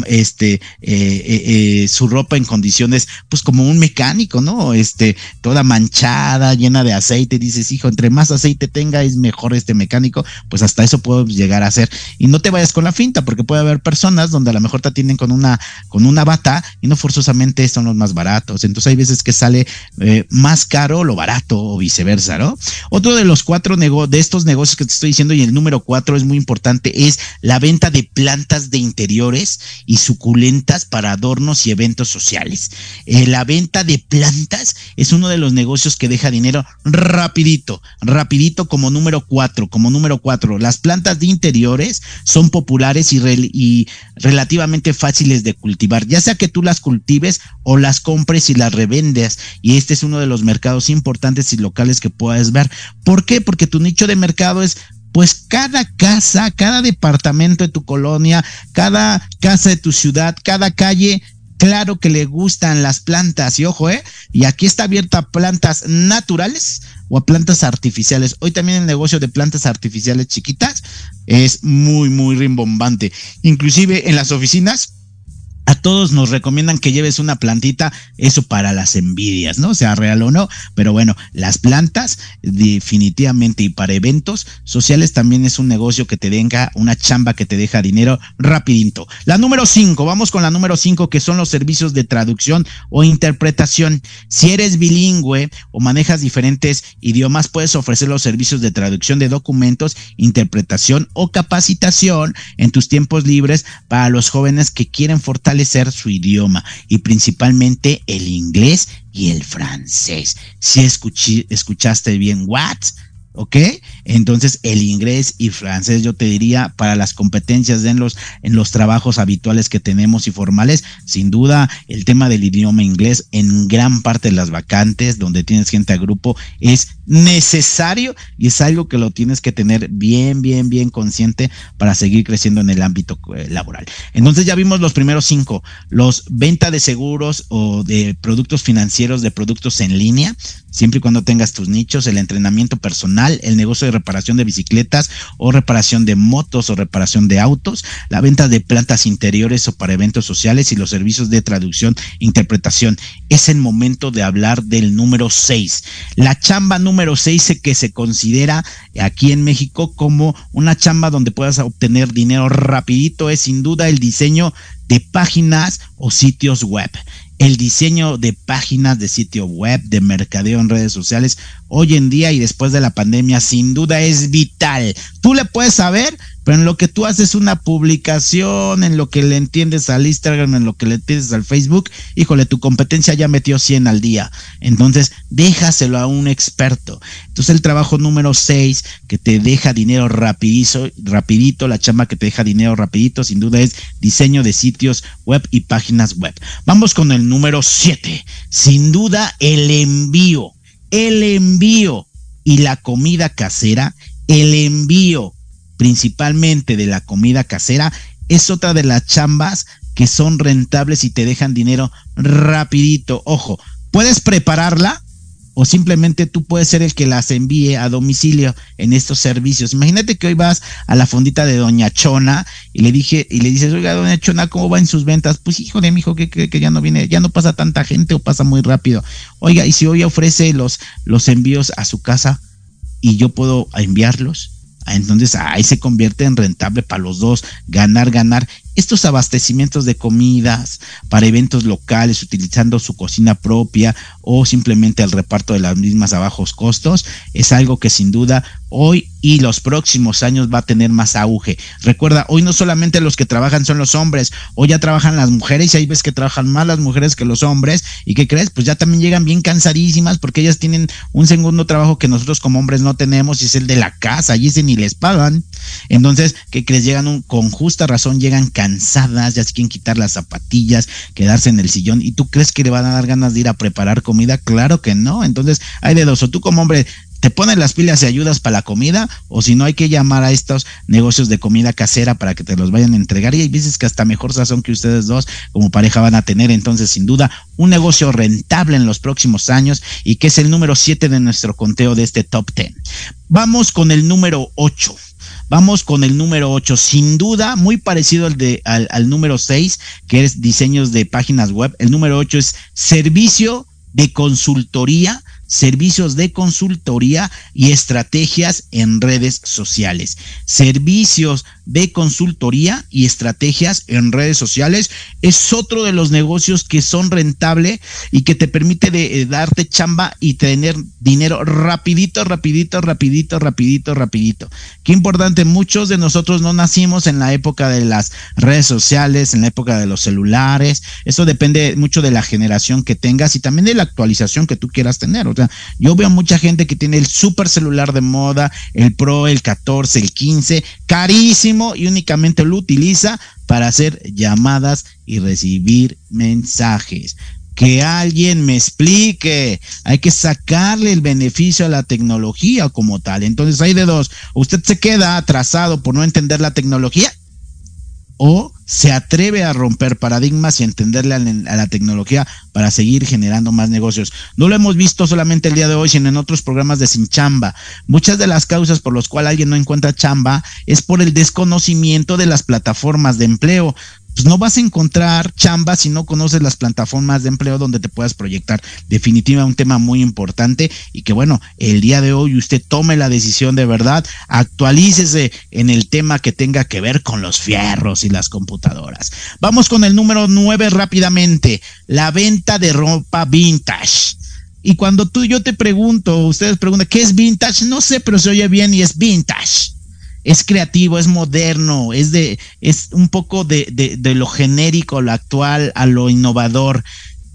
este, eh, eh, eh, su ropa en condiciones, pues como un mecánico, ¿no? Este, toda manchada, llena de aceite, dices, hijo, entre más aceite tenga es mejor este mecánico, pues hasta eso puedo llegar a hacer. Y no te vayas con la finta, porque puede haber personas donde a lo mejor te atienden con una, con una bata, y no forzosamente son los más baratos. Entonces hay veces que sale eh, más caro lo barato o viceversa, ¿no? Otro de los cuatro nego- de estos negocios que te estoy diciendo, y el número cuatro es muy importante, importante es la venta de plantas de interiores y suculentas para adornos y eventos sociales. Eh, la venta de plantas es uno de los negocios que deja dinero rapidito, rapidito como número cuatro, como número cuatro. Las plantas de interiores son populares y, rel- y relativamente fáciles de cultivar, ya sea que tú las cultives o las compres y las revendes, y este es uno de los mercados importantes y locales que puedes ver. ¿Por qué? Porque tu nicho de mercado es, pues, cada casa, cada departamento de tu colonia, cada casa de tu ciudad, cada calle, claro que le gustan las plantas. Y ojo, eh, y aquí está abierta a plantas naturales o a plantas artificiales. Hoy también el negocio de plantas artificiales chiquitas es muy, muy rimbombante. Inclusive en las oficinas, a todos nos recomiendan que lleves una plantita, eso para las envidias, ¿no? Sea real o no, pero bueno, las plantas definitivamente, y para eventos sociales también es un negocio que te deja, una chamba que te deja dinero rapidito. La número cinco, vamos con la número cinco, que son los servicios de traducción o interpretación. Si eres bilingüe o manejas diferentes idiomas, puedes ofrecer los servicios de traducción de documentos, interpretación o capacitación en tus tiempos libres para los jóvenes que quieren fortalecer ser su idioma, y principalmente el inglés y el francés. Si escuché, escuchaste bien, what? ¿ok? Entonces el inglés y francés, yo te diría, para las competencias en los, en los trabajos habituales que tenemos y formales, sin duda el tema del idioma inglés en gran parte de las vacantes donde tienes gente a grupo es necesario y es algo que lo tienes que tener bien, bien, bien consciente para seguir creciendo en el ámbito laboral. Entonces ya vimos los primeros cinco, los venta de seguros o de productos financieros, de productos en línea, siempre y cuando tengas tus nichos, el entrenamiento personal, el negocio de reparación de bicicletas o reparación de motos o reparación de autos, la venta de plantas interiores o para eventos sociales y los servicios de traducción e interpretación. Es el momento de hablar del número seis. La chamba número seis que se considera aquí en México como una chamba donde puedas obtener dinero rapidito es sin duda el diseño de páginas o sitios web. El diseño de páginas, de sitio web, de mercadeo en redes sociales, hoy en día y después de la pandemia, sin duda es vital. Tú le puedes saber, pero en lo que tú haces una publicación, en lo que le entiendes al Instagram, en lo que le entiendes al Facebook, híjole, tu competencia ya metió cien al día. Entonces, déjaselo a un experto. Entonces, el trabajo número seis, que te deja dinero rapidito, rapidito, la chamba que te deja dinero rapidito, sin duda es diseño de sitios web y páginas web. Vamos con el número siete, sin duda el envío, el envío y la comida casera, el envío principalmente de la comida casera es otra de las chambas que son rentables y te dejan dinero rapidito. Ojo, puedes prepararla o simplemente tú puedes ser el que las envíe a domicilio en estos servicios. Imagínate que hoy vas a la fondita de Doña Chona y le dije y le dices, oiga, Doña Chona, ¿cómo va en sus ventas? Pues híjole, mijo, que, que, que ya no viene, ya no pasa tanta gente o pasa muy rápido. Oiga, y si hoy ofrece los, los envíos a su casa y yo puedo enviarlos, entonces ahí se convierte en rentable para los dos, ganar, ganar. Estos abastecimientos de comidas para eventos locales utilizando su cocina propia o simplemente el reparto de las mismas a bajos costos es algo que sin duda hoy y los próximos años va a tener más auge. Recuerda, hoy no solamente los que trabajan son los hombres, hoy ya trabajan las mujeres y ahí ves que trabajan más las mujeres que los hombres. ¿Y qué crees? Pues ya también llegan bien cansadísimas porque ellas tienen un segundo trabajo que nosotros como hombres no tenemos y es el de la casa, allí se ni les pagan. Entonces, ¿qué crees? Llegan un, con justa razón llegan cansadas. cansadas, ya se quieren quitar las zapatillas, quedarse en el sillón, ¿y tú crees que le van a dar ganas de ir a preparar comida? Claro que no. Entonces hay de dos, o tú como hombre te pones las pilas y ayudas para la comida, o si no hay que llamar a estos negocios de comida casera para que te los vayan a entregar, y hay veces que hasta mejor sazón que ustedes dos como pareja van a tener. Entonces sin duda un negocio rentable en los próximos años y que es el número siete de nuestro conteo de este top diez. Vamos con el número ocho. Vamos con el número ocho, sin duda, muy parecido al, de, al, al número seis, que es diseños de páginas web. El número ocho es servicio de consultoría, servicios de consultoría y estrategias en redes sociales. Servicios de consultoría y estrategias en redes sociales es otro de los negocios que son rentables y que te permite de, de darte chamba y tener dinero rapidito, rapidito, rapidito, rapidito, rapidito. Qué importante, muchos de nosotros no nacimos en la época de las redes sociales, en la época de los celulares. Eso depende mucho de la generación que tengas y también de la actualización que tú quieras tener. O sea, yo veo mucha gente que tiene el super celular de moda, el Pro, el catorce, el quince, carísimo, y únicamente lo utiliza para hacer llamadas y recibir mensajes. Que alguien me explique, hay que sacarle el beneficio a la tecnología como tal. Entonces hay de dos, usted se queda atrasado por no entender la tecnología o se atreve a romper paradigmas y entenderle a la tecnología para seguir generando más negocios. No lo hemos visto solamente el día de hoy, sino en otros programas de Sin Chamba. Muchas de las causas por las cuales alguien no encuentra chamba es por el desconocimiento de las plataformas de empleo. Pues no vas a encontrar chamba si no conoces las plataformas de empleo donde te puedas proyectar. Definitivamente un tema muy importante y que bueno, el día de hoy usted tome la decisión de verdad, actualícese en el tema que tenga que ver con los fierros y las computadoras. Vamos con el número nueve rápidamente, la venta de ropa vintage. Y cuando tú y yo te pregunto, ustedes preguntan, ¿qué es vintage? No sé, pero se oye bien y es vintage. Es creativo, es moderno, es de, es un poco de, de, de lo genérico, lo actual, a lo innovador.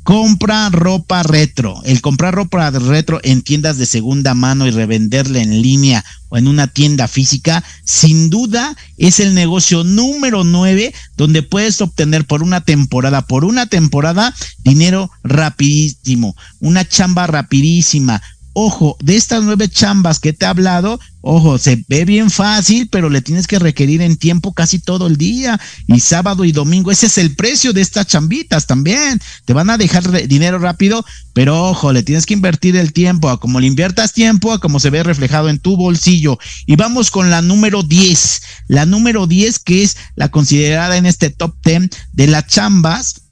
Compra ropa retro. El comprar ropa retro en tiendas de segunda mano y revenderla en línea o en una tienda física, sin duda es el negocio número nueve, donde puedes obtener por una temporada, por una temporada, dinero rapidísimo, una chamba rapidísima. Ojo, de estas nueve chambas que te he hablado, ojo, se ve bien fácil, pero le tienes que requerir en tiempo casi todo el día, y sábado y domingo. Ese es el precio de estas chambitas también. Te van a dejar dinero rápido, pero ojo, le tienes que invertir el tiempo, a como le inviertas tiempo, a como se ve reflejado en tu bolsillo. Y vamos con la número diez, la número diez, que es la considerada en este top diez de las chambas,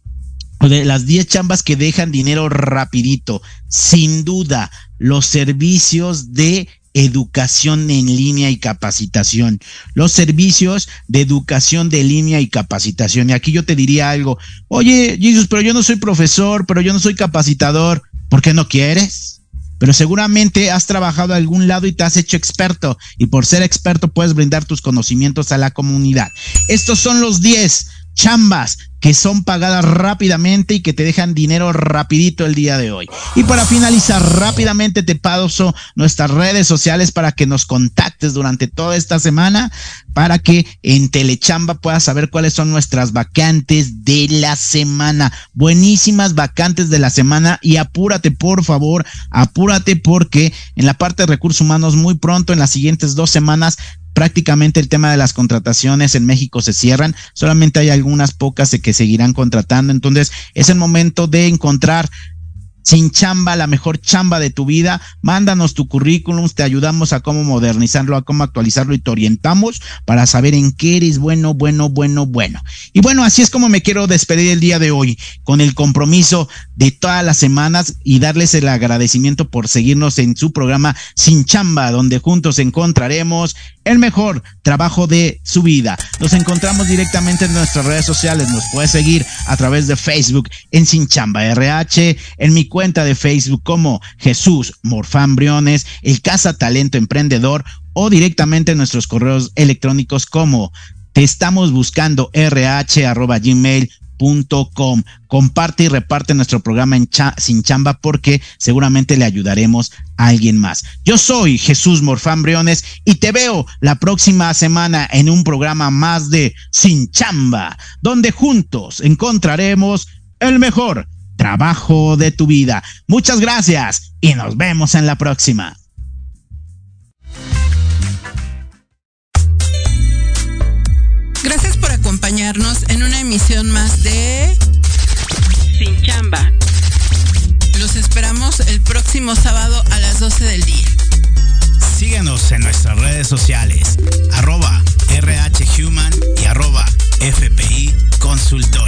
o de las diez chambas que dejan dinero rapidito. Sin duda, los servicios de educación en línea y capacitación, los servicios de educación de línea y capacitación. Y aquí yo te diría algo: oye, Jesús, pero yo no soy profesor, pero yo no soy capacitador. ¿Por qué no quieres? Pero seguramente has trabajado a algún lado y te has hecho experto, y por ser experto puedes brindar tus conocimientos a la comunidad. Estos son los diez chambas que son pagadas rápidamente y que te dejan dinero rapidito el día de hoy. Y para finalizar, rápidamente te paso nuestras redes sociales para que nos contactes durante toda esta semana, para que en Telechamba puedas saber cuáles son nuestras vacantes de la semana. Buenísimas vacantes de la semana, y apúrate, por favor, apúrate, porque en la parte de recursos humanos muy pronto, en las siguientes dos semanas, prácticamente el tema de las contrataciones en México se cierran. Solamente hay algunas pocas que seguirán contratando. Entonces es el momento de encontrar Sin Chamba, la mejor chamba de tu vida. Mándanos tu currículum, te ayudamos a cómo modernizarlo, a cómo actualizarlo, y te orientamos para saber en qué eres bueno, bueno, bueno, bueno. Y bueno, así es como me quiero despedir el día de hoy, con el compromiso de todas las semanas, y darles el agradecimiento por seguirnos en su programa Sin Chamba, donde juntos encontraremos el mejor trabajo de su vida. Nos encontramos directamente en nuestras redes sociales. Nos puedes seguir a través de Facebook en Sin Chamba R H, en mi cuenta de Facebook como Jesús Morfán Briones, el Casa Talento Emprendedor, o directamente en nuestros correos electrónicos como te estamos buscando erre hache arroba gmail punto com. Comparte y reparte nuestro programa en cha, Sin Chamba, porque seguramente le ayudaremos a alguien más. Yo soy Jesús Morfán Briones y te veo la próxima semana en un programa más de Sin Chamba, donde juntos encontraremos el mejor trabajo de tu vida. Muchas gracias y nos vemos en la próxima. Gracias por acompañarnos en una emisión más de Sin Chamba. Los esperamos el próximo sábado a las doce del día. Síguenos en nuestras redes sociales, arroba R H Human y arroba F P I Consultores.